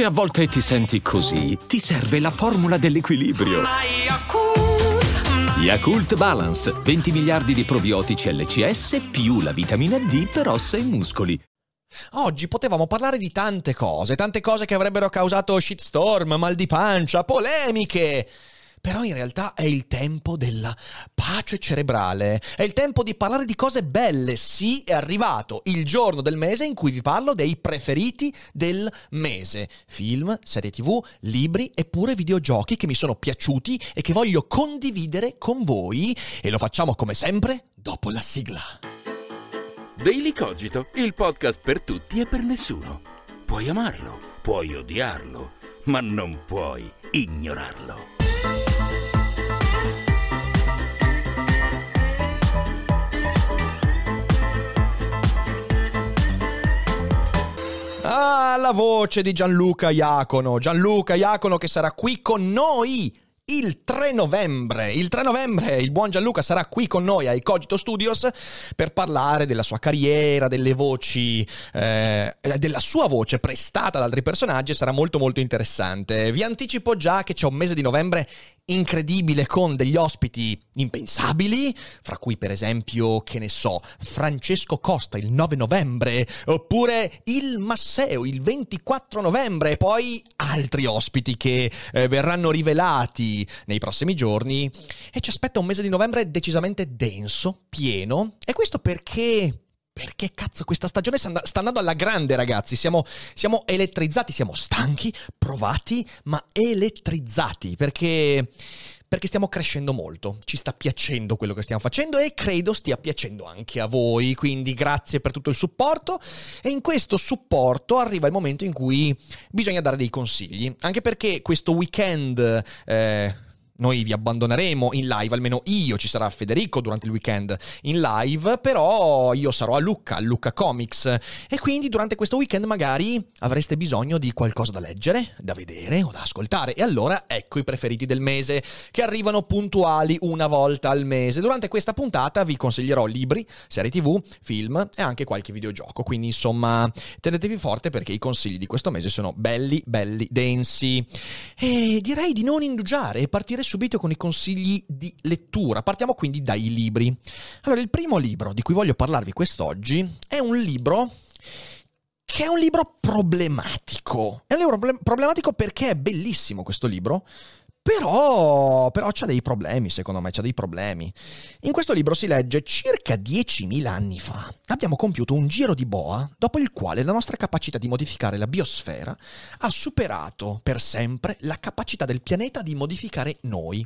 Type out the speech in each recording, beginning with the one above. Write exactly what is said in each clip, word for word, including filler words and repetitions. Se a volte ti senti così, ti serve la formula dell'equilibrio. Yakult Balance, venti miliardi di probiotici L C S più la vitamina D per ossa e muscoli. Oggi potevamo parlare di tante cose, tante cose che avrebbero causato shitstorm, mal di pancia, polemiche. Però in realtà è il tempo della pace cerebrale, è il tempo di parlare di cose belle. Sì, è arrivato il giorno del mese in cui vi parlo dei preferiti del mese: film, serie tv, libri e pure videogiochi che mi sono piaciuti e che voglio condividere con voi, e lo facciamo come sempre dopo la sigla. Daily Cogito, il podcast per tutti e per nessuno. Puoi amarlo, puoi odiarlo, ma non puoi ignorarlo. Ah, la voce di Gianluca Iacono, Gianluca Iacono che sarà qui con noi il tre novembre. Il tre novembre il buon Gianluca sarà qui con noi ai Cogito Studios per parlare della sua carriera, delle voci, eh, della sua voce prestata ad altri personaggi. Sarà molto molto interessante. Vi anticipo già che c'è un mese di novembre incredibile con degli ospiti impensabili, fra cui per esempio, che ne so, Francesco Costa il nove novembre, oppure il Masseo il ventiquattro novembre, e poi altri ospiti che eh, verranno rivelati nei prossimi giorni. E ci aspetta un mese di novembre decisamente denso, pieno, e questo perché... Perché cazzo questa stagione sta andando alla grande, ragazzi. Siamo, siamo elettrizzati, siamo stanchi, provati, ma elettrizzati. Perché, perché stiamo crescendo molto. Ci sta piacendo quello che stiamo facendo e credo stia piacendo anche a voi. Quindi grazie per tutto il supporto. E in questo supporto arriva il momento in cui bisogna dare dei consigli. Anche perché questo weekend... Eh, Noi vi abbandoneremo in live, almeno io, ci sarà Federico durante il weekend in live, però io sarò a Lucca, a Lucca Comics, e quindi durante questo weekend magari avreste bisogno di qualcosa da leggere, da vedere o da ascoltare, e allora ecco i preferiti del mese, che arrivano puntuali una volta al mese. Durante questa puntata vi consiglierò libri, serie tv, film e anche qualche videogioco, quindi insomma tenetevi forte perché i consigli di questo mese sono belli, belli, densi. E direi di non indugiare e partire subito con i consigli di lettura. Partiamo quindi dai libri. Allora, il primo libro di cui voglio parlarvi quest'oggi è un libro che è un libro problematico. È un libro problematico perché è bellissimo questo libro, però, però c'ha dei problemi, secondo me, c'ha dei problemi. In questo libro si legge: circa diecimila anni fa abbiamo compiuto un giro di boa dopo il quale la nostra capacità di modificare la biosfera ha superato per sempre la capacità del pianeta di modificare noi.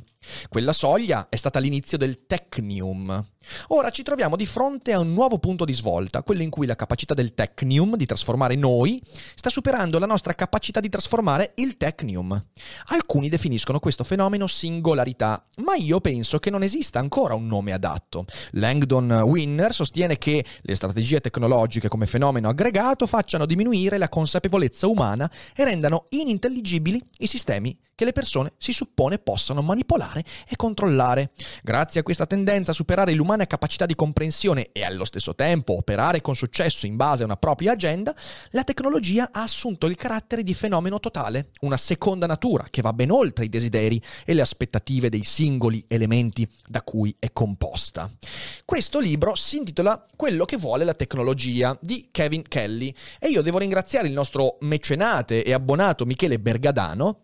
Quella soglia è stata l'inizio del Technium. Ora ci troviamo di fronte a un nuovo punto di svolta, quello in cui la capacità del Technium di trasformare noi sta superando la nostra capacità di trasformare il Technium. Alcuni definiscono questo fenomeno singolarità, ma io penso che non esista ancora un nome adatto. Langdon Winner sostiene che le strategie tecnologiche come fenomeno aggregato facciano diminuire la consapevolezza umana e rendano inintelligibili i sistemi che le persone si suppone possano manipolare e controllare. Grazie a questa tendenza a superare l'umana capacità di comprensione e allo stesso tempo operare con successo in base a una propria agenda, la tecnologia ha assunto il carattere di fenomeno totale, una seconda natura che va ben oltre i desideri e le aspettative dei singoli elementi da cui è composta. Questo libro si intitola Quello che vuole la tecnologia di Kevin Kelly, e io devo ringraziare il nostro mecenate e abbonato Michele Bergadano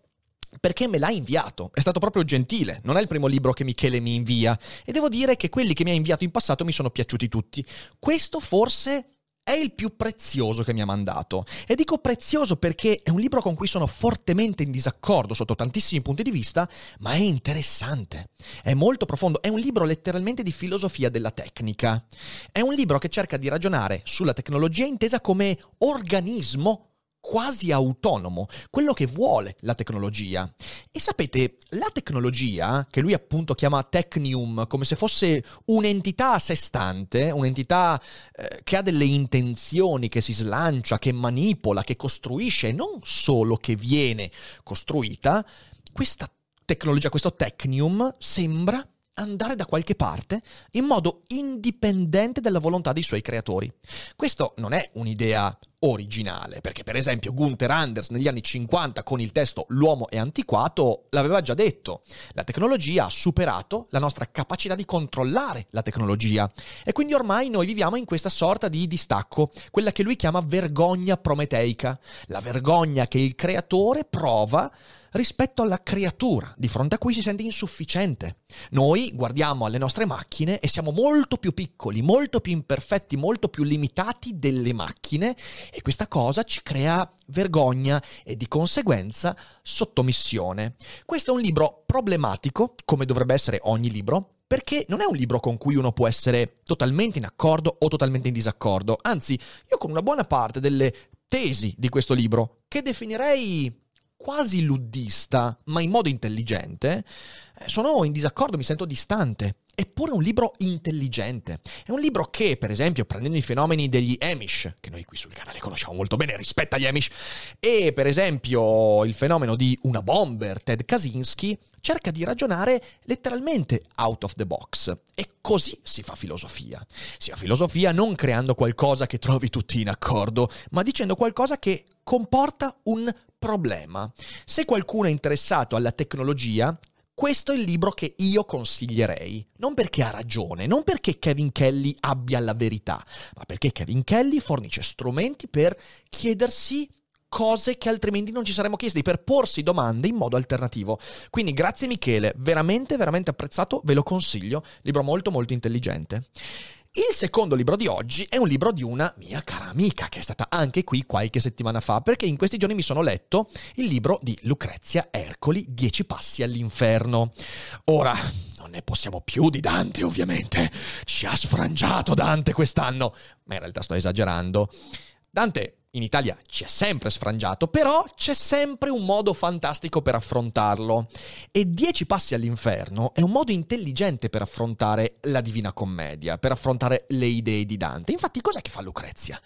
perché me l'ha inviato. È stato proprio gentile, non è il primo libro che Michele mi invia, e devo dire che quelli che mi ha inviato in passato mi sono piaciuti tutti. Questo forse è il più prezioso che mi ha mandato, e dico prezioso perché è un libro con cui sono fortemente in disaccordo sotto tantissimi punti di vista, ma è interessante, è molto profondo, è un libro letteralmente di filosofia della tecnica, è un libro che cerca di ragionare sulla tecnologia intesa come organismo quasi autonomo, quello che vuole la tecnologia. E sapete, la tecnologia, che lui appunto chiama Technium, come se fosse un'entità a sé stante, un'entità eh, che ha delle intenzioni, che si slancia, che manipola, che costruisce, non solo che viene costruita, questa tecnologia, questo Technium, sembra andare da qualche parte in modo indipendente dalla volontà dei suoi creatori. Questo non è un'idea originale, perché per esempio Gunther Anders negli anni cinquanta con il testo L'uomo è antiquato l'aveva già detto: la tecnologia ha superato la nostra capacità di controllare la tecnologia, e quindi ormai noi viviamo in questa sorta di distacco, quella che lui chiama vergogna prometeica, la vergogna che il creatore prova rispetto alla creatura di fronte a cui si sente insufficiente. Noi guardiamo alle nostre macchine e siamo molto più piccoli, molto più imperfetti, molto più limitati delle macchine, e questa cosa ci crea vergogna e di conseguenza sottomissione. Questo è un libro problematico, come dovrebbe essere ogni libro, perché non è un libro con cui uno può essere totalmente in accordo o totalmente in disaccordo. Anzi, io con una buona parte delle tesi di questo libro, che definirei quasi luddista, ma in modo intelligente, sono in disaccordo, mi sento distante. Eppure è un libro intelligente. È un libro che, per esempio, prendendo i fenomeni degli Amish, che noi qui sul canale conosciamo molto bene, rispetto agli Amish, e per esempio il fenomeno di Una Bomber, Ted Kaczynski, cerca di ragionare letteralmente out of the box. E così si fa filosofia. Si fa filosofia non creando qualcosa che trovi tutti in accordo, ma dicendo qualcosa che comporta un problema. Se qualcuno è interessato alla tecnologia, questo è il libro che io consiglierei. Non perché ha ragione, non perché Kevin Kelly abbia la verità, ma perché Kevin Kelly fornisce strumenti per chiedersi cose che altrimenti non ci saremmo chiesti, per porsi domande in modo alternativo. Quindi grazie Michele, veramente veramente apprezzato, ve lo consiglio, libro molto molto intelligente. Il secondo libro di oggi è un libro di una mia cara amica, che è stata anche qui qualche settimana fa, perché in questi giorni mi sono letto il libro di Lucrezia Ercoli, Dieci passi all'inferno. Ora, non ne possiamo più di Dante, ovviamente. Ci ha sfrangiato Dante quest'anno. Ma in realtà sto esagerando. Dante in Italia ci è sempre sfrangiato, però c'è sempre un modo fantastico per affrontarlo. E Dieci passi all'inferno è un modo intelligente per affrontare la Divina Commedia, per affrontare le idee di Dante. Infatti, cos'è che fa Lucrezia?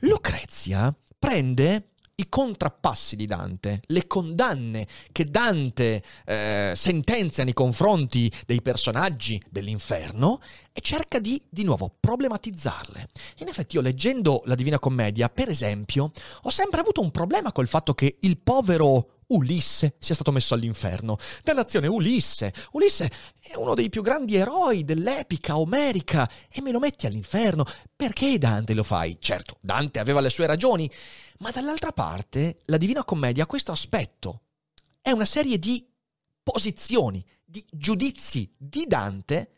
Lucrezia prende i contrappassi di Dante, le condanne che Dante eh, sentenzia nei confronti dei personaggi dell'inferno, e cerca di, di nuovo, problematizzarle. In effetti io, leggendo la Divina Commedia, per esempio, ho sempre avuto un problema col fatto che il povero Ulisse sia stato messo all'inferno. Dannazione, Ulisse! Ulisse è uno dei più grandi eroi dell'epica omerica e me lo metti all'inferno. Perché Dante lo fai? Certo, Dante aveva le sue ragioni, ma dall'altra parte la Divina Commedia ha questo aspetto. È una serie di posizioni, di giudizi di Dante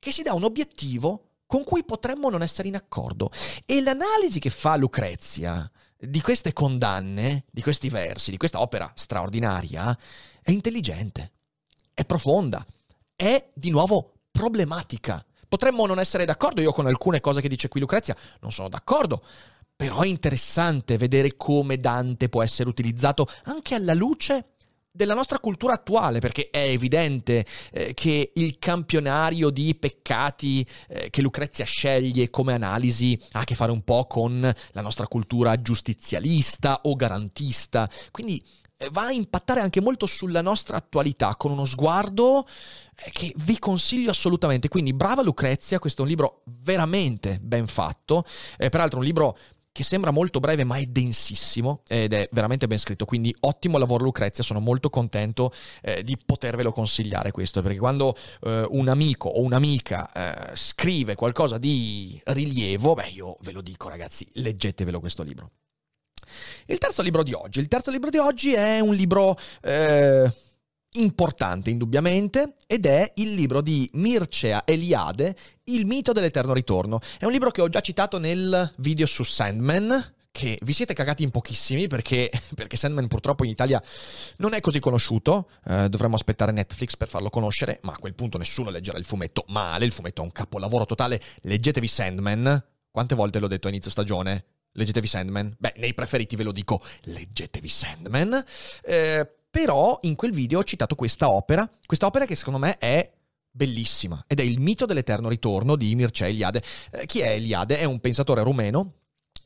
che si dà un obiettivo con cui potremmo non essere in accordo. E l'analisi che fa Lucrezia di queste condanne, di questi versi, di questa opera straordinaria, è intelligente, è profonda, è di nuovo problematica. Potremmo non essere d'accordo, io con alcune cose che dice qui Lucrezia non sono d'accordo, però è interessante vedere come Dante può essere utilizzato anche alla luce della nostra cultura attuale, perché è evidente eh, che il campionario di peccati eh, che Lucrezia sceglie come analisi ha a che fare un po' con la nostra cultura giustizialista o garantista, quindi eh, va a impattare anche molto sulla nostra attualità con uno sguardo eh, che vi consiglio assolutamente. Quindi brava Lucrezia, questo è un libro veramente ben fatto, eh, peraltro un libro che sembra molto breve ma è densissimo ed è veramente ben scritto, quindi ottimo lavoro Lucrezia, sono molto contento eh, di potervelo consigliare questo, perché quando eh, un amico o un'amica eh, scrive qualcosa di rilievo, beh io ve lo dico ragazzi, leggetevelo questo libro. Il terzo libro di oggi, il terzo libro di oggi è un libro eh, importante indubbiamente, ed è il libro di Mircea Eliade, Il mito dell'eterno ritorno. È un libro che ho già citato nel video su Sandman, che vi siete cagati in pochissimi perché, perché Sandman purtroppo in Italia non è così conosciuto, eh, dovremmo aspettare Netflix per farlo conoscere, ma a quel punto nessuno leggerà il fumetto male, il fumetto è un capolavoro totale, leggetevi Sandman, quante volte l'ho detto a inizio stagione, leggetevi Sandman, beh nei preferiti ve lo dico, leggetevi Sandman, eh, però in quel video ho citato questa opera, questa opera che secondo me è bellissima, ed è Il mito dell'eterno ritorno di Mircea Eliade. Eh, chi è Eliade? È un pensatore rumeno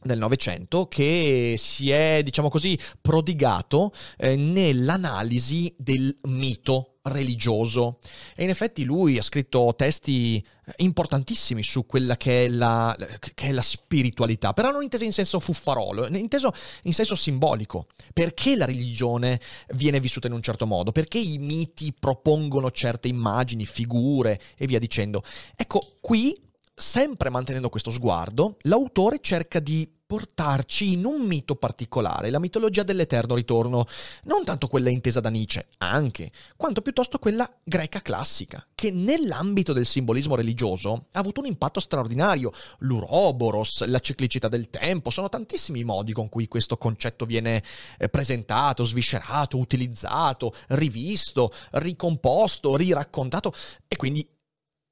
del Novecento che si è, diciamo così, prodigato eh, nell'analisi del mito religioso, e in effetti lui ha scritto testi importantissimi su quella che è la, che è la spiritualità, però non intesa in senso fuffarolo, inteso in senso simbolico. Perché la religione viene vissuta in un certo modo? Perché i miti propongono certe immagini, figure e via dicendo. Ecco, qui, sempre mantenendo questo sguardo, l'autore cerca di portarci in un mito particolare, la mitologia dell'eterno ritorno, non tanto quella intesa da Nietzsche, anche, quanto piuttosto quella greca classica, che nell'ambito del simbolismo religioso ha avuto un impatto straordinario. L'uroboros, la ciclicità del tempo, sono tantissimi i modi con cui questo concetto viene presentato, sviscerato, utilizzato, rivisto, ricomposto, riraccontato, e quindi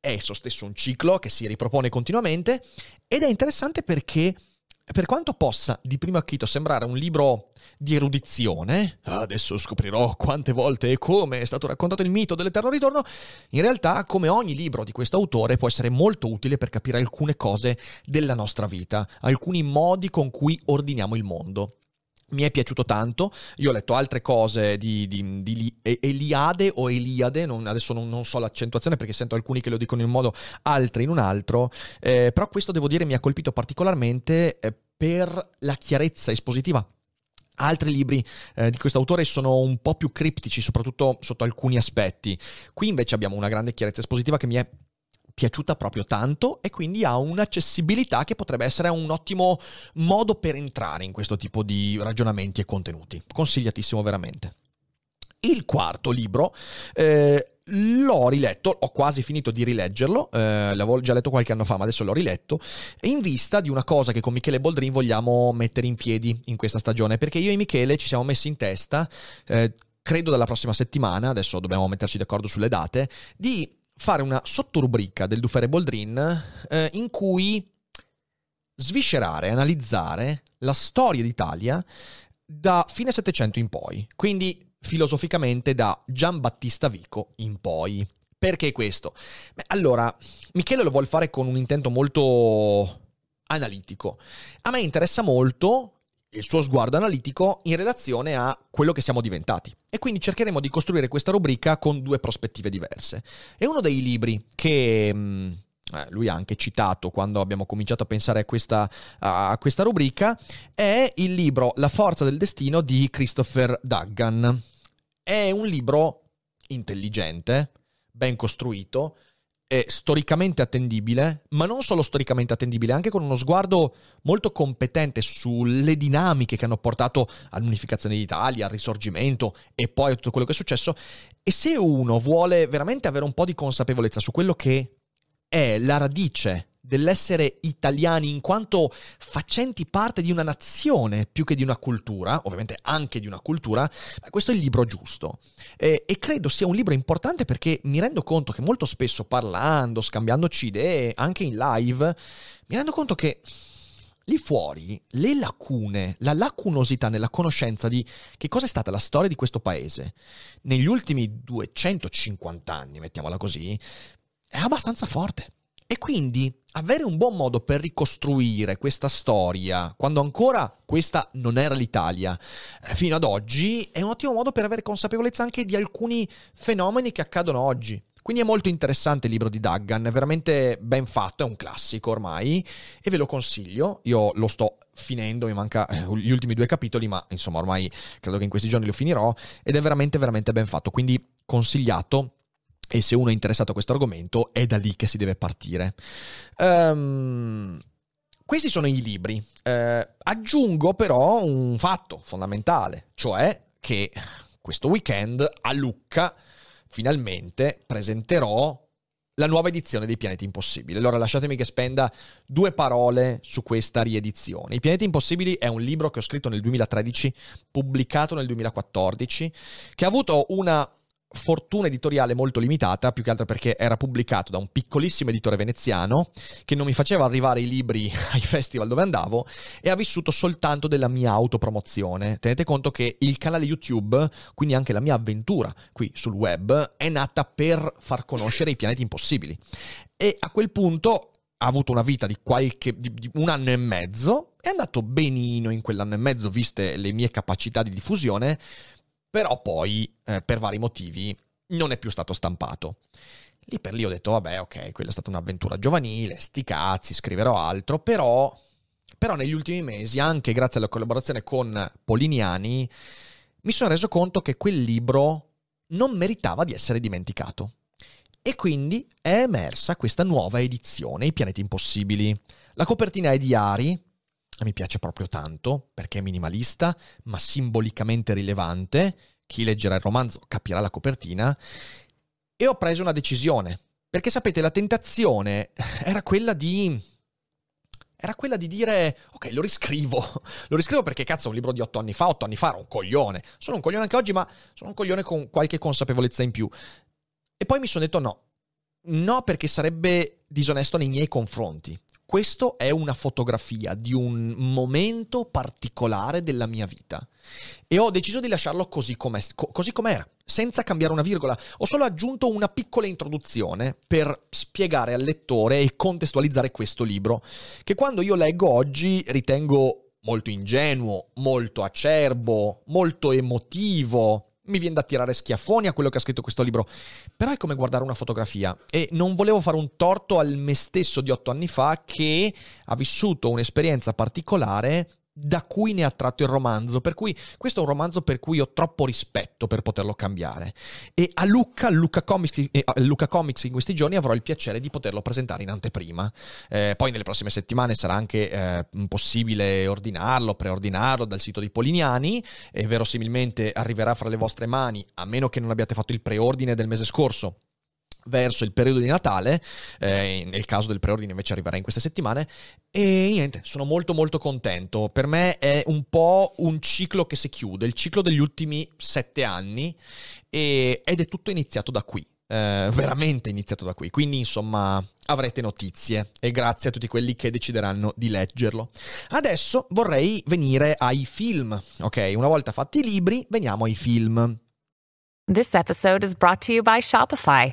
è esso stesso un ciclo che si ripropone continuamente. Ed è interessante perché, per quanto possa di primo acchito sembrare un libro di erudizione, adesso scoprirò quante volte e come è stato raccontato il mito dell'eterno ritorno, in realtà, come ogni libro di questo autore, può essere molto utile per capire alcune cose della nostra vita, alcuni modi con cui ordiniamo il mondo. Mi è piaciuto tanto. Io ho letto altre cose di, di, di Eliade o Eliade, non, adesso non, non so l'accentuazione perché sento alcuni che lo dicono in un modo, altri in un altro, eh, però questo devo dire mi ha colpito particolarmente eh, per la chiarezza espositiva. Altri libri eh, di quest'autore sono un po' più criptici, soprattutto sotto alcuni aspetti. Qui invece abbiamo una grande chiarezza espositiva che mi è piaciuta proprio tanto, e quindi ha un'accessibilità che potrebbe essere un ottimo modo per entrare in questo tipo di ragionamenti e contenuti. Consigliatissimo veramente. Il quarto libro eh, l'ho riletto, ho quasi finito di rileggerlo, eh, l'avevo già letto qualche anno fa ma adesso l'ho riletto, in vista di una cosa che con Michele Boldrin vogliamo mettere in piedi in questa stagione, perché io e Michele ci siamo messi in testa, eh, credo dalla prossima settimana, adesso dobbiamo metterci d'accordo sulle date, di fare una sottorubrica del Dufere Boldrin eh, in cui sviscerare, analizzare la storia d'Italia da fine Settecento in poi, quindi filosoficamente da Giambattista Vico in poi. Perché questo? Beh, allora, Michele lo vuol fare con un intento molto analitico. A me interessa molto il suo sguardo analitico in relazione a quello che siamo diventati, e quindi cercheremo di costruire questa rubrica con due prospettive diverse. È uno dei libri che mh, lui ha anche citato quando abbiamo cominciato a pensare a questa, a questa rubrica, è il libro La forza del destino di Christopher Duggan. È un libro intelligente, ben costruito, è storicamente attendibile, ma non solo storicamente attendibile, anche con uno sguardo molto competente sulle dinamiche che hanno portato all'unificazione d'Italia, al risorgimento e poi a tutto quello che è successo. E se uno vuole veramente avere un po' di consapevolezza su quello che è la radice dell'essere italiani in quanto facenti parte di una nazione più che di una cultura, ovviamente anche di una cultura, questo è il libro giusto, e, e credo sia un libro importante, perché mi rendo conto che molto spesso, parlando, scambiandoci idee anche in live, mi rendo conto che lì fuori le lacune, la lacunosità nella conoscenza di che cosa è stata la storia di questo paese negli ultimi duecentocinquanta anni, mettiamola così, è abbastanza forte. E quindi avere un buon modo per ricostruire questa storia, quando ancora questa non era l'Italia, fino ad oggi, è un ottimo modo per avere consapevolezza anche di alcuni fenomeni che accadono oggi. Quindi è molto interessante il libro di Duggan, è veramente ben fatto, è un classico ormai, e ve lo consiglio. Io lo sto finendo, mi manca gli ultimi due capitoli, ma insomma ormai credo che in questi giorni lo finirò, ed è veramente veramente ben fatto, quindi consigliato. E se uno è interessato a questo argomento, è da lì che si deve partire. Um, questi sono i libri. Uh, aggiungo però un fatto fondamentale, cioè che questo weekend a Lucca finalmente presenterò la nuova edizione dei Pianeti Impossibili. Allora lasciatemi che spenda due parole su questa riedizione. I Pianeti Impossibili è un libro che ho scritto nel duemilatredici, pubblicato nel duemilaquattordici, che ha avuto una fortuna editoriale molto limitata, più che altro perché era pubblicato da un piccolissimo editore veneziano che non mi faceva arrivare i libri ai festival dove andavo, e ha vissuto soltanto della mia autopromozione. Tenete conto che il canale YouTube, quindi anche la mia avventura qui sul web, è nata per far conoscere i Pianeti Impossibili, e a quel punto ha avuto una vita di qualche di, di un anno e mezzo. È andato benino in quell'anno e mezzo, viste le mie capacità di diffusione, però poi eh, per vari motivi non è più stato stampato. Lì per lì ho detto, vabbè, ok, quella è stata un'avventura giovanile, sti cazzi, scriverò altro, però, però negli ultimi mesi, anche grazie alla collaborazione con Poliniani, mi sono reso conto che quel libro non meritava di essere dimenticato. E quindi è emersa questa nuova edizione, I Pianeti Impossibili. La copertina è di Ari, mi piace proprio tanto, perché è minimalista, ma simbolicamente rilevante. Chi leggerà il romanzo capirà la copertina. E ho preso una decisione, perché sapete, la tentazione era quella di... era quella di dire, ok, lo riscrivo. Lo riscrivo perché, cazzo, un libro di otto anni fa, otto anni fa era un coglione. Sono un coglione anche oggi, ma sono un coglione con qualche consapevolezza in più. E poi mi sono detto no, no perché sarebbe disonesto nei miei confronti. Questo è una fotografia di un momento particolare della mia vita e ho deciso di lasciarlo così com'è, co- così com'era, senza cambiare una virgola. Ho solo aggiunto una piccola introduzione per spiegare al lettore e contestualizzare questo libro, che quando io leggo oggi ritengo molto ingenuo, molto acerbo, molto emotivo. Mi viene da tirare schiaffoni a quello che ha scritto questo libro, però è come guardare una fotografia e non volevo fare un torto al me stesso di otto anni fa che ha vissuto un'esperienza particolare da cui ne ha tratto il romanzo, per cui questo è un romanzo per cui ho troppo rispetto per poterlo cambiare. E a Lucca, Lucca Comics, eh, Lucca Comics in questi giorni avrò il piacere di poterlo presentare in anteprima, eh, poi nelle prossime settimane sarà anche eh, possibile ordinarlo, preordinarlo dal sito di Poliniani e verosimilmente arriverà fra le vostre mani, a meno che non abbiate fatto il preordine del mese scorso, verso il periodo di Natale. Eh, nel caso del preordine invece arriverà in queste settimane. E niente, sono molto molto contento. Per me è un po' un ciclo che si chiude, il ciclo degli ultimi sette anni e, ed è tutto iniziato da qui, eh, veramente iniziato da qui. Quindi insomma avrete notizie e grazie a tutti quelli che decideranno di leggerlo. Adesso vorrei venire ai film, ok? Una volta fatti i libri, veniamo ai film. This episode is brought to you by Shopify.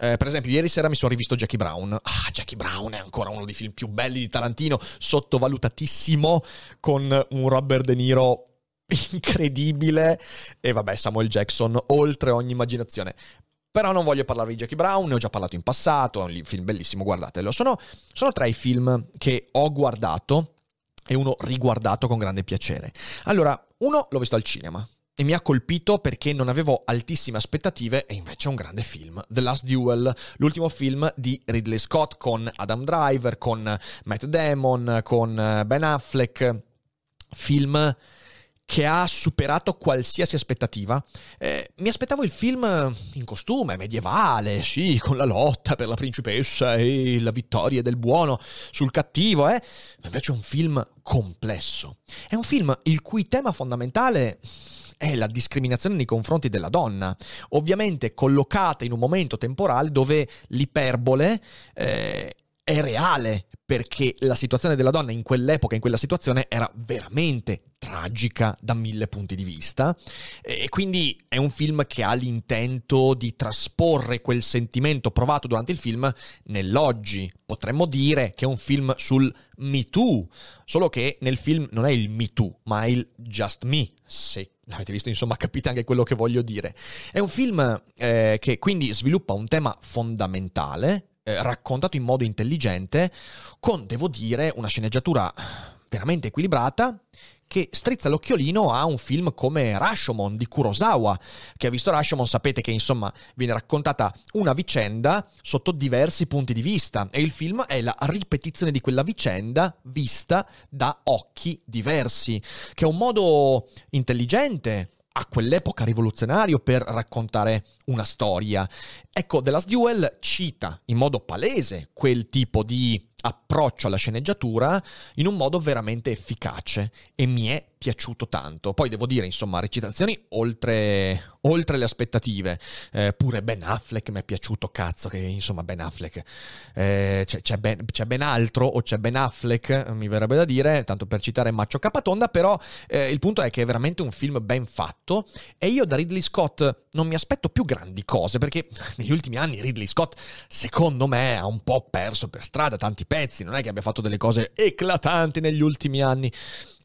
Eh, per esempio ieri sera mi sono rivisto Jackie Brown. Ah, Jackie Brown è ancora uno dei film più belli di Tarantino, sottovalutatissimo, con un Robert De Niro incredibile e vabbè, Samuel Jackson oltre ogni immaginazione. Però non voglio parlare di Jackie Brown, ne ho già parlato in passato, è un film bellissimo, guardatelo. Sono, sono tra i film che ho guardato e uno riguardato con grande piacere. Allora, uno l'ho visto al cinema e mi ha colpito perché non avevo altissime aspettative e invece è un grande film, The Last Duel, l'ultimo film di Ridley Scott con Adam Driver, con Matt Damon, con Ben Affleck, film che ha superato qualsiasi aspettativa. Eh, mi aspettavo il film in costume medievale, sì, con la lotta per la principessa e la vittoria del buono sul cattivo, eh? Ma invece è un film complesso, è un film il cui tema fondamentale è la discriminazione nei confronti della donna, ovviamente collocata in un momento temporale dove l'iperbole eh, è reale, perché la situazione della donna in quell'epoca, in quella situazione, era veramente tragica da mille punti di vista. E quindi è un film che ha l'intento di trasporre quel sentimento provato durante il film nell'oggi. Potremmo dire che è un film sul Me Too, solo che nel film non è il Me Too, ma è il Just Me. Se l'avete visto, insomma, capite anche quello che voglio dire. È un film eh, che quindi sviluppa un tema fondamentale, eh, raccontato in modo intelligente, con, devo dire, una sceneggiatura veramente equilibrata, che strizza l'occhiolino a un film come Rashomon di Kurosawa. Chi ha visto Rashomon sapete che insomma viene raccontata una vicenda sotto diversi punti di vista e il film è la ripetizione di quella vicenda vista da occhi diversi, che è un modo intelligente a quell'epoca rivoluzionario per raccontare una storia. Ecco, The Last Duel cita in modo palese quel tipo di approccio alla sceneggiatura in un modo veramente efficace e mi è piaciuto tanto. Poi devo dire, insomma, recitazioni oltre, oltre le aspettative. Eh, pure Ben Affleck mi è piaciuto, cazzo, che insomma Ben Affleck. Eh, c'è, c'è, ben, c'è ben altro, o c'è Ben Affleck, mi verrebbe da dire, tanto per citare Maccio Capatonda, però eh, il punto è che è veramente un film ben fatto e io da Ridley Scott non mi aspetto più grandi cose, perché negli ultimi anni Ridley Scott, secondo me, ha un po' perso per strada tanti pezzi, non è che abbia fatto delle cose eclatanti negli ultimi anni.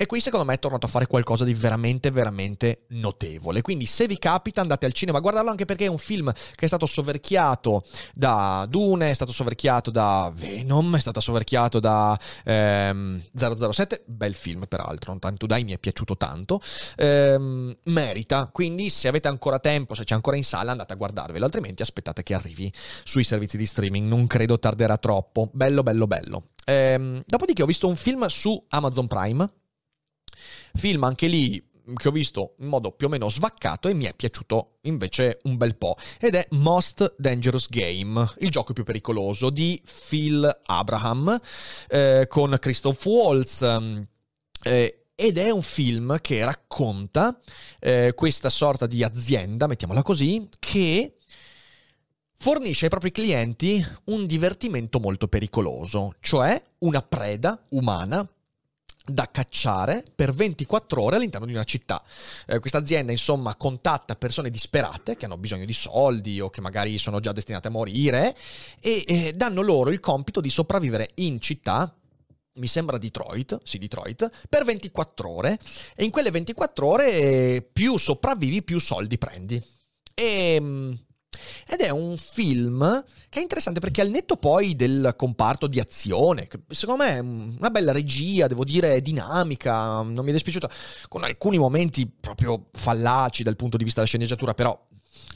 E qui secondo me è tornato a fare qualcosa di veramente, veramente notevole. Quindi se vi capita andate al cinema a guardarlo, anche perché è un film che è stato soverchiato da Dune, è stato soverchiato da Venom, è stato soverchiato da ehm, zero zero sette, bel film peraltro, Non Tanto Dai, mi è piaciuto tanto, ehm, merita. Quindi se avete ancora tempo, se c'è ancora in sala, andate a guardarvelo, altrimenti aspettate che arrivi sui servizi di streaming, non credo tarderà troppo. Bello, bello, bello. Ehm, dopodiché ho visto un film su Amazon Prime, film anche lì che ho visto in modo più o meno svaccato e mi è piaciuto invece un bel po', ed è Most Dangerous Game, il gioco più pericoloso di Phil Abraham, eh, con Christoph Waltz, eh, ed è un film che racconta eh, questa sorta di azienda, mettiamola così, che fornisce ai propri clienti un divertimento molto pericoloso, cioè una preda umana da cacciare per ventiquattro ore all'interno di una città. Eh, questa azienda, insomma, contatta persone disperate che hanno bisogno di soldi o che magari sono già destinate a morire e eh, danno loro il compito di sopravvivere in città, mi sembra Detroit, sì Detroit, per ventiquattro ore, e in quelle ventiquattro ore eh, più sopravvivi più soldi prendi. E... Ed è un film che è interessante perché al netto poi del comparto di azione, che secondo me è una bella regia, devo dire dinamica, non mi è dispiaciuta, con alcuni momenti proprio fallaci dal punto di vista della sceneggiatura, però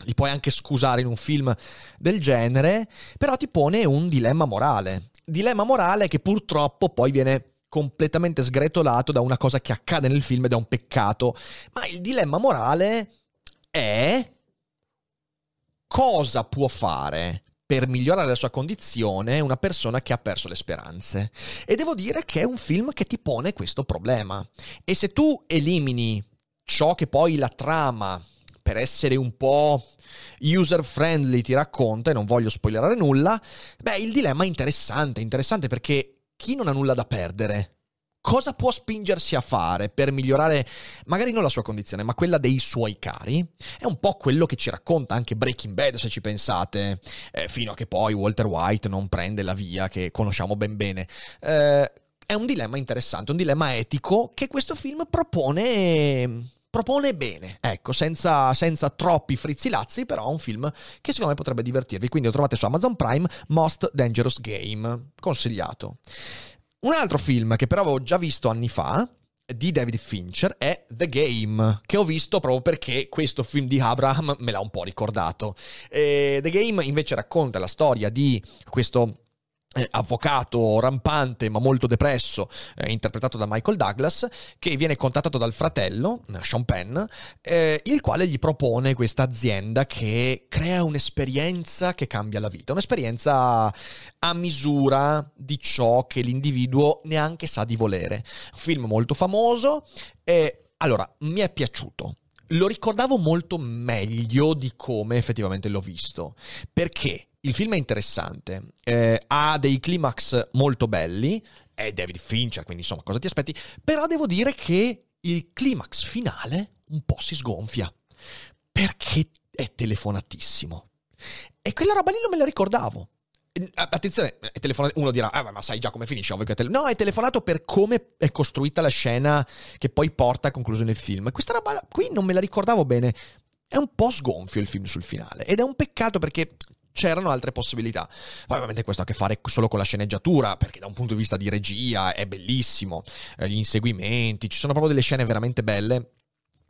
li puoi anche scusare in un film del genere, però ti pone un dilemma morale. Dilemma morale che purtroppo poi viene completamente sgretolato da una cosa che accade nel film ed è un peccato. Ma il dilemma morale è... cosa può fare per migliorare la sua condizione una persona che ha perso le speranze? E devo dire che è un film che ti pone questo problema. E se tu elimini ciò che poi la trama, per essere un po' user-friendly, ti racconta, e non voglio spoilerare nulla, beh, il dilemma è interessante, interessante perché chi non ha nulla da perdere, cosa può spingersi a fare per migliorare, magari non la sua condizione, ma quella dei suoi cari? È un po' quello che ci racconta anche Breaking Bad, se ci pensate, eh, fino a che poi Walter White non prende la via che conosciamo ben bene. Eh, è un dilemma interessante, un dilemma etico che questo film propone... propone bene, ecco, senza, senza troppi frizzilazzi, però è un film che secondo me potrebbe divertirvi. Quindi lo trovate su Amazon Prime, Most Dangerous Game, consigliato. Un altro film che però avevo già visto anni fa, di David Fincher, è The Game, che ho visto proprio perché questo film di Abraham me l'ha un po' ricordato. E The Game invece racconta la storia di questo eh, avvocato rampante ma molto depresso, eh, interpretato da Michael Douglas, che viene contattato dal fratello, Sean Penn, eh, il quale gli propone questa azienda che crea un'esperienza che cambia la vita, un'esperienza a misura di ciò che l'individuo neanche sa di volere. Film molto famoso e, allora, mi è piaciuto. Lo ricordavo molto meglio di come effettivamente l'ho visto, perché il film è interessante, eh, ha dei climax molto belli, è David Fincher, quindi insomma cosa ti aspetti, però devo dire che il climax finale un po' si sgonfia, perché è telefonatissimo. E quella roba lì non me la ricordavo. Attenzione, è telefonato, uno dirà ah, ma sai già come finisce, ovvio che è tele-. No, è telefonato per come è costruita la scena che poi porta a conclusione il film. Questa roba qui non me la ricordavo bene. È un po' sgonfio il film sul finale ed è un peccato perché c'erano altre possibilità. Poi ovviamente questo ha a che fare solo con la sceneggiatura, perché da un punto di vista di regia è bellissimo, gli inseguimenti, ci sono proprio delle scene veramente belle,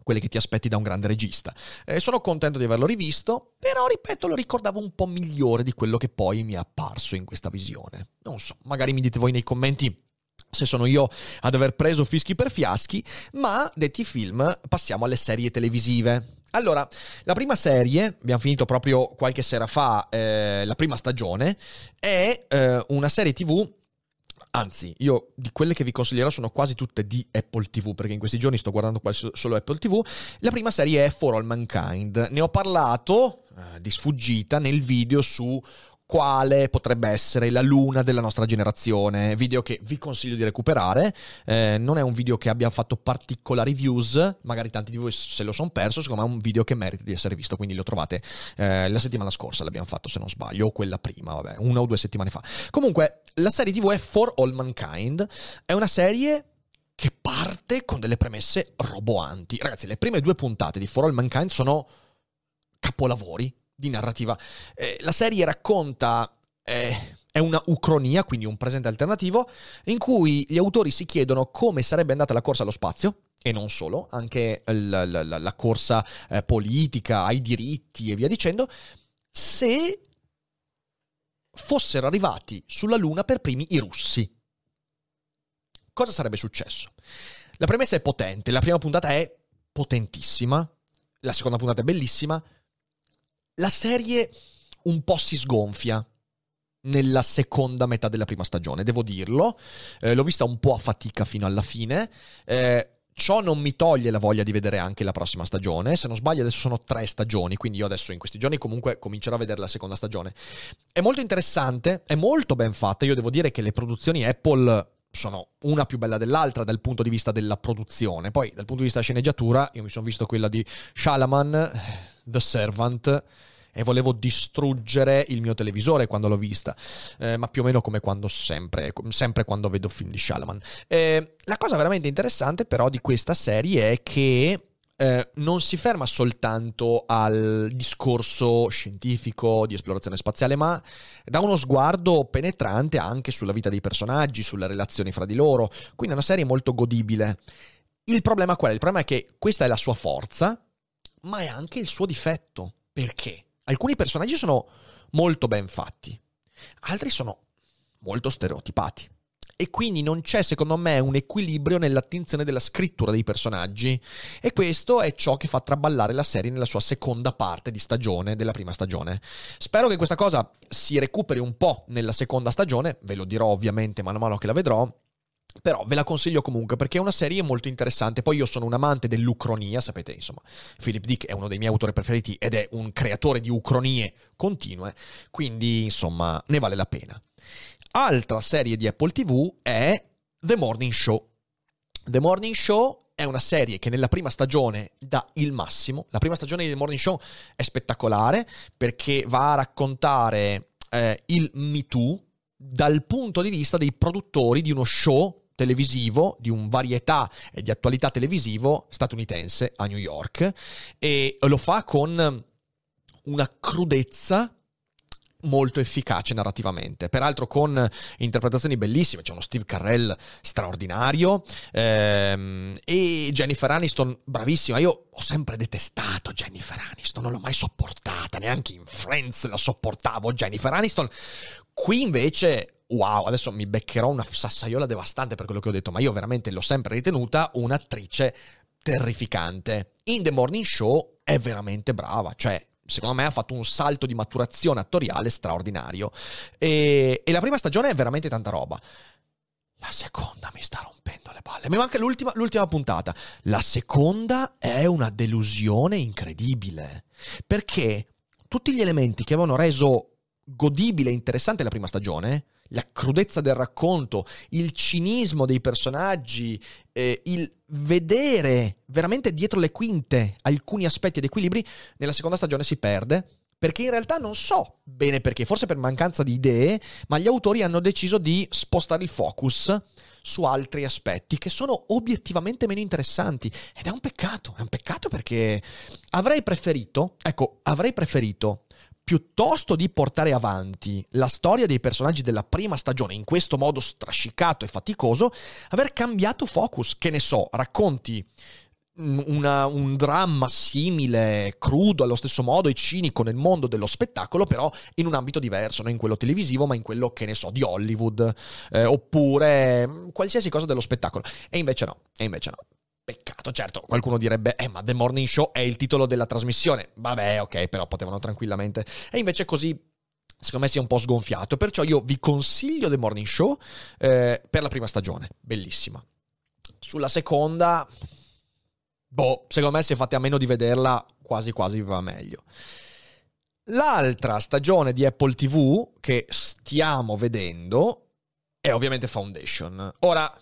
quelle che ti aspetti da un grande regista. Eh, sono contento di averlo rivisto, però ripeto, lo ricordavo un po' migliore di quello che poi mi è apparso in questa visione. Non so, magari mi dite voi nei commenti se sono io ad aver preso fischi per fiaschi, ma detti i film passiamo alle serie televisive. Allora, la prima serie, abbiamo finito proprio qualche sera fa, eh, la prima stagione, è eh, una serie tivù Anzi, io di quelle che vi consiglierò sono quasi tutte di Apple ti vu, perché in questi giorni sto guardando quasi solo Apple ti vu. La prima serie è For All Mankind. Ne ho parlato eh, di sfuggita nel video su quale potrebbe essere la luna della nostra generazione, video che vi consiglio di recuperare. Eh, non è un video che abbia fatto particolari views, magari tanti di voi se lo sono perso, secondo me è un video che merita di essere visto, quindi lo trovate eh, la settimana scorsa l'abbiamo fatto se non sbaglio, o quella prima, vabbè, una o due settimane fa. Comunque la serie ti vu è For All Mankind, è una serie che parte con delle premesse roboanti. Ragazzi, le prime due puntate di For All Mankind sono capolavori di narrativa. Eh, la serie racconta, eh, è una ucronia, quindi un presente alternativo, in cui gli autori si chiedono come sarebbe andata la corsa allo spazio, e non solo, anche la, la, la corsa eh, politica, ai diritti e via dicendo, se fossero arrivati sulla Luna per primi i russi. Cosa sarebbe successo? La premessa è potente, la prima puntata è potentissima, la seconda puntata è bellissima. La serie un po' si sgonfia nella seconda metà della prima stagione, devo dirlo. Eh, l'ho vista un po' a fatica fino alla fine. Eh, ciò non mi toglie la voglia di vedere anche la prossima stagione. Se non sbaglio adesso sono tre stagioni, quindi io adesso in questi giorni comunque comincerò a vedere la seconda stagione. È molto interessante, è molto ben fatta. Io devo dire che le produzioni Apple sono una più bella dell'altra dal punto di vista della produzione. Poi dal punto di vista sceneggiatura io mi sono visto quella di Shyamalan, The Servant, e volevo distruggere il mio televisore quando l'ho vista, eh, ma più o meno come quando sempre sempre quando vedo film di Shyamalan. Eh, la cosa veramente interessante però di questa serie è che Eh, non si ferma soltanto al discorso scientifico di esplorazione spaziale, ma dà uno sguardo penetrante anche sulla vita dei personaggi, sulle relazioni fra di loro, quindi è una serie molto godibile. Il problema qual è? Il problema è che questa è la sua forza, ma è anche il suo difetto, perché alcuni personaggi sono molto ben fatti, altri sono molto stereotipati. E quindi non c'è, secondo me, un equilibrio nell'attenzione della scrittura dei personaggi. E questo è ciò che fa traballare la serie nella sua seconda parte di stagione, della prima stagione. Spero che questa cosa si recuperi un po' nella seconda stagione, ve lo dirò ovviamente mano a mano che la vedrò. Però ve la consiglio comunque perché è una serie molto interessante. Poi io sono un amante dell'ucronia, sapete, insomma, Philip Dick è uno dei miei autori preferiti ed è un creatore di ucronie continue, quindi insomma ne vale la pena. Altra serie di Apple ti vu è The Morning Show. The Morning Show è una serie che nella prima stagione dà il massimo. La prima stagione di The Morning Show è spettacolare perché va a raccontare eh, il Me Too dal punto di vista dei produttori di uno show televisivo, di un varietà e di attualità televisivo statunitense a New York, e lo fa con una crudezza molto efficace narrativamente, peraltro con interpretazioni bellissime. C'è uno Steve Carell straordinario ehm, e Jennifer Aniston bravissima. Io ho sempre detestato Jennifer Aniston, non l'ho mai sopportata, neanche in Friends la sopportavo Jennifer Aniston. Qui invece wow, adesso mi beccherò una sassaiola devastante per quello che ho detto, ma io veramente l'ho sempre ritenuta un'attrice terrificante. In The Morning Show è veramente brava, cioè secondo me ha fatto un salto di maturazione attoriale straordinario. E, e la prima stagione è veramente tanta roba. La seconda mi sta rompendo le palle. Mi manca l'ultima, l'ultima puntata. La seconda è una delusione incredibile, perché tutti gli elementi che avevano reso godibile e interessante la prima stagione, la crudezza del racconto, il cinismo dei personaggi, eh, il vedere veramente dietro le quinte alcuni aspetti ed equilibri, nella seconda stagione si perde, perché in realtà non so bene perché, forse per mancanza di idee, ma gli autori hanno deciso di spostare il focus su altri aspetti che sono obiettivamente meno interessanti, ed è un peccato, è un peccato perché avrei preferito, ecco, avrei preferito piuttosto di portare avanti la storia dei personaggi della prima stagione in questo modo strascicato e faticoso, aver cambiato focus, che ne so, racconti una, un dramma simile, crudo allo stesso modo e cinico nel mondo dello spettacolo, però in un ambito diverso, non in quello televisivo, ma in quello, che ne so, di Hollywood, eh, oppure qualsiasi cosa dello spettacolo. E invece no, e invece no. Peccato, certo, qualcuno direbbe, eh ma The Morning Show è il titolo della trasmissione, vabbè ok, però potevano tranquillamente, e invece così secondo me sia un po' sgonfiato, perciò io vi consiglio The Morning Show eh, per la prima stagione, bellissima. Sulla seconda, boh, secondo me se fate a meno di vederla quasi quasi vi va meglio. L'altra stagione di Apple tivù che stiamo vedendo è ovviamente Foundation. Ora,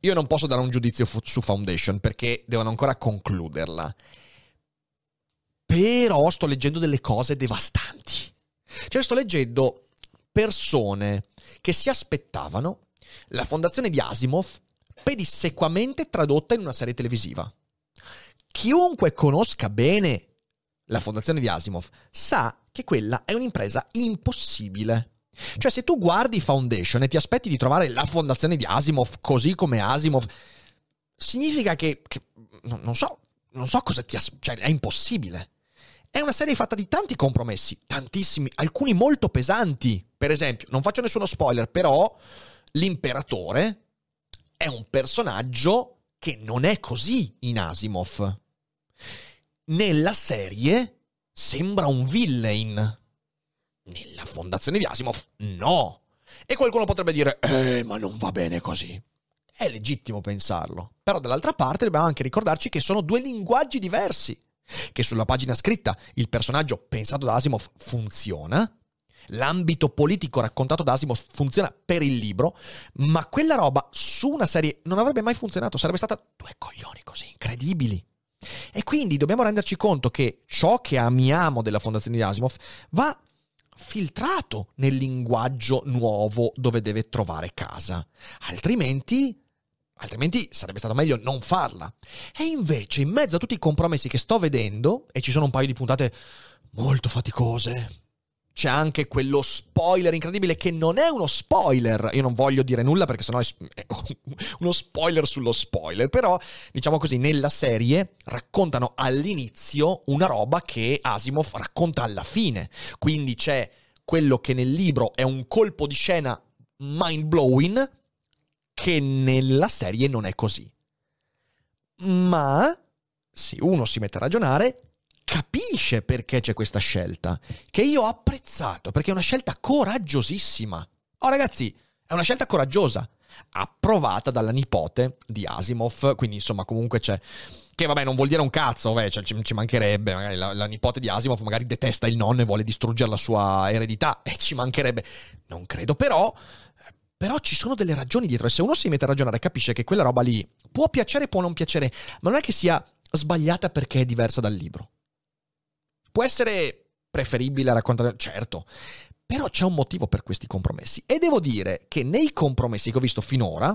io non posso dare un giudizio su Foundation perché devono ancora concluderla. Però sto leggendo delle cose devastanti. Cioè sto leggendo persone che si aspettavano la fondazione di Asimov pedissequamente tradotta in una serie televisiva. Chiunque conosca bene la fondazione di Asimov sa che quella è un'impresa impossibile. Cioè se tu guardi Foundation e ti aspetti di trovare la fondazione di Asimov così come Asimov, significa che, che non, non so non so cosa ti as- cioè è impossibile. È una serie fatta di tanti compromessi, tantissimi, alcuni molto pesanti. Per esempio, non faccio nessuno spoiler, però l'imperatore è un personaggio che non è così in Asimov. Nella serie sembra un villain. Nella fondazione di Asimov no. E qualcuno potrebbe dire, eh, ma non va bene così. È legittimo pensarlo. Però dall'altra parte dobbiamo anche ricordarci che sono due linguaggi diversi. Che sulla pagina scritta il personaggio pensato da Asimov funziona, l'ambito politico raccontato da Asimov funziona per il libro, ma quella roba su una serie non avrebbe mai funzionato, sarebbe stata due coglioni così incredibili. E quindi dobbiamo renderci conto che ciò che amiamo della fondazione di Asimov va filtrato nel linguaggio nuovo dove deve trovare casa, altrimenti... Altrimenti sarebbe stato meglio non farla. E invece, in mezzo a tutti i compromessi che sto vedendo, e ci sono un paio di puntate molto faticose, c'è anche quello spoiler incredibile che non è uno spoiler. Io non voglio dire nulla perché sennò è uno spoiler sullo spoiler. Però, diciamo così, nella serie raccontano all'inizio una roba che Asimov racconta alla fine. Quindi c'è quello che nel libro è un colpo di scena mind-blowing, che nella serie non è così. Ma, se uno si mette a ragionare, capisce perché c'è questa scelta, che io ho apprezzato, perché è una scelta coraggiosissima. Oh ragazzi, è una scelta coraggiosa, approvata dalla nipote di Asimov, quindi insomma comunque c'è... Che vabbè, non vuol dire un cazzo, vabbè, cioè, ci, ci mancherebbe, magari la, la nipote di Asimov magari detesta il nonno e vuole distruggere la sua eredità, e ci mancherebbe. Non credo, però... Però ci sono delle ragioni dietro e se uno si mette a ragionare capisce che quella roba lì può piacere, può non piacere, ma non è che sia sbagliata perché è diversa dal libro. Può essere preferibile raccontare, certo, però c'è un motivo per questi compromessi. E devo dire che nei compromessi che ho visto finora,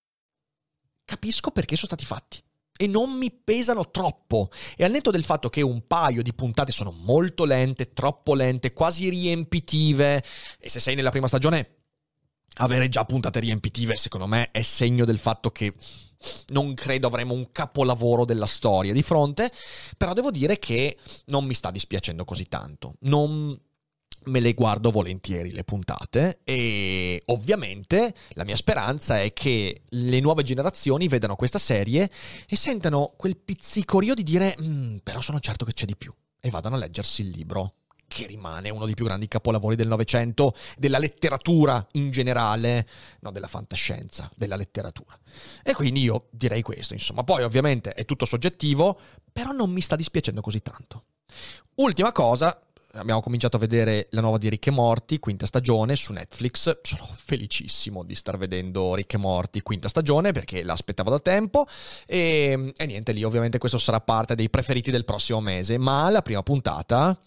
Capisco perché sono stati fatti e non mi pesano troppo, e al netto del fatto che un paio di puntate sono molto lente, troppo lente, quasi riempitive, e se sei nella prima stagione avere già puntate riempitive secondo me è segno del fatto che non credo avremo un capolavoro della storia di fronte, però devo dire che non mi sta dispiacendo così tanto, non... Me le guardo volentieri le puntate e ovviamente la mia speranza è che le nuove generazioni vedano questa serie e sentano quel pizzicorio di dire però sono certo che c'è di più e vadano a leggersi il libro, che rimane uno dei più grandi capolavori del Novecento, della letteratura in generale, no, della fantascienza, della letteratura. E quindi io direi questo, insomma. Poi ovviamente è tutto soggettivo, però non mi sta dispiacendo così tanto. Ultima cosa... Abbiamo cominciato a vedere la nuova di Rick e Morty, quinta stagione, su Netflix. Sono felicissimo di star vedendo Rick e Morty, quinta stagione, perché l'aspettavo da tempo. E, e niente, lì ovviamente questo sarà parte dei preferiti del prossimo mese. Ma la prima puntata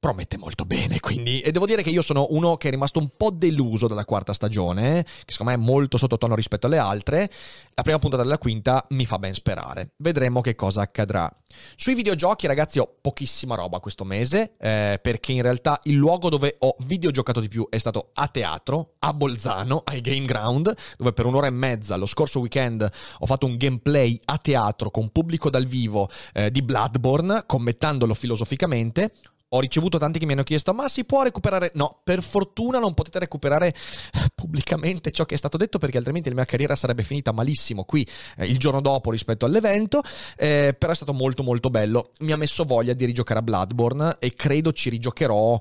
promette molto bene, quindi, e devo dire che io sono uno che è rimasto un po' deluso dalla quarta stagione, che secondo me è molto sottotono rispetto alle altre. La prima puntata della quinta mi fa ben sperare, vedremo che cosa accadrà. Sui videogiochi, ragazzi, ho pochissima roba questo mese, eh, perché in realtà il luogo dove ho videogiocato di più è stato a teatro, a Bolzano, al Game Ground, dove per un'ora e mezza lo scorso weekend ho fatto un gameplay a teatro con pubblico dal vivo eh, di Bloodborne, commentandolo filosoficamente. Ho ricevuto tanti che mi hanno chiesto, ma si può recuperare? No, per fortuna non potete recuperare pubblicamente ciò che è stato detto, perché altrimenti la mia carriera sarebbe finita malissimo qui eh, il giorno dopo rispetto all'evento, eh, però è stato molto molto bello. Mi ha messo voglia di rigiocare a Bloodborne e credo ci rigiocherò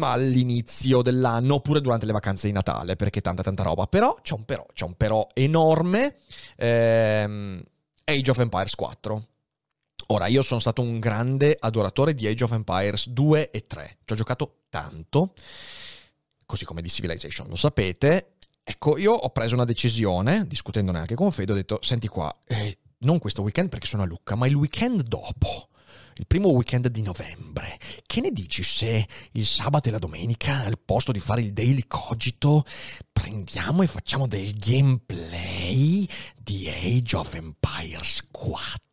all'inizio dell'anno oppure durante le vacanze di Natale, perché tanta tanta roba. Però c'è un però, c'è un però enorme, ehm, Age of Empires quattro. Ora, io sono stato un grande adoratore di Age of Empires due e tre. Ci ho giocato tanto, così come di Civilization, lo sapete. Ecco, io ho preso una decisione, discutendone anche con Fede, ho detto, senti qua, eh, non questo weekend perché sono a Lucca, ma il weekend dopo, il primo weekend di novembre, che ne dici se il sabato e la domenica, al posto di fare il Daily Cogito, prendiamo e facciamo del gameplay di Age of Empires quattro?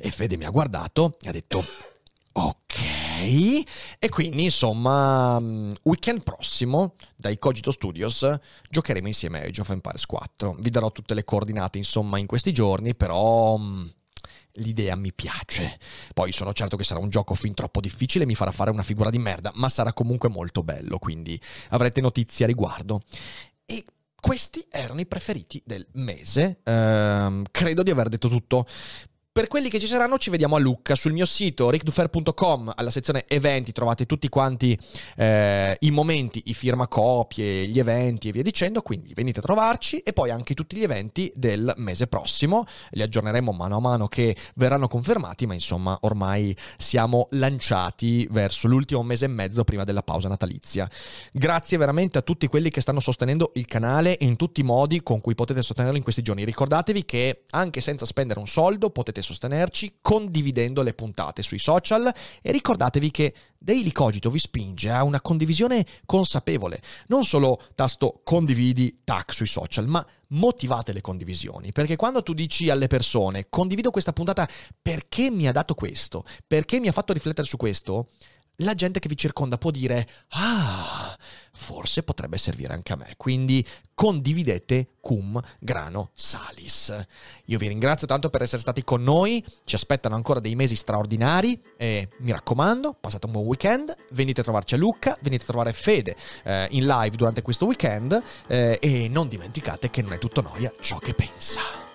E Fede mi ha guardato e ha detto ok, e quindi insomma weekend prossimo dai Cogito Studios giocheremo insieme a Age of Empires quattro. Vi darò tutte le coordinate insomma in questi giorni, però l'idea mi piace. Poi sono certo che sarà un gioco fin troppo difficile, mi farà fare una figura di merda, ma sarà comunque molto bello, quindi avrete notizie a riguardo. E questi erano i preferiti del mese, ehm, credo di aver detto tutto. Per quelli che ci saranno ci vediamo a Lucca. Sul mio sito rick dufer punto com, alla sezione eventi, trovate tutti quanti eh, i momenti, i firmacopie, gli eventi e via dicendo, quindi venite a trovarci. E poi anche tutti gli eventi del mese prossimo, li aggiorneremo mano a mano che verranno confermati, ma insomma ormai siamo lanciati verso l'ultimo mese e mezzo prima della pausa natalizia. Grazie veramente a tutti quelli che stanno sostenendo il canale in tutti i modi con cui potete sostenerlo in questi giorni. Ricordatevi che anche senza spendere un soldo potete sostenerci condividendo le puntate sui social, e ricordatevi che Daily Cogito vi spinge a una condivisione consapevole, non solo tasto condividi tac sui social, ma motivate le condivisioni, perché quando tu dici alle persone condivido questa puntata perché mi ha dato questo, perché mi ha fatto riflettere su questo, la gente che vi circonda può dire ah, forse potrebbe servire anche a me. Quindi condividete cum grano salis. Io vi ringrazio tanto per essere stati con noi, ci aspettano ancora dei mesi straordinari e mi raccomando, passate un buon weekend, venite a trovarci a Lucca, venite a trovare Fede eh, in live durante questo weekend eh, e non dimenticate che non è tutto noia ciò che pensa.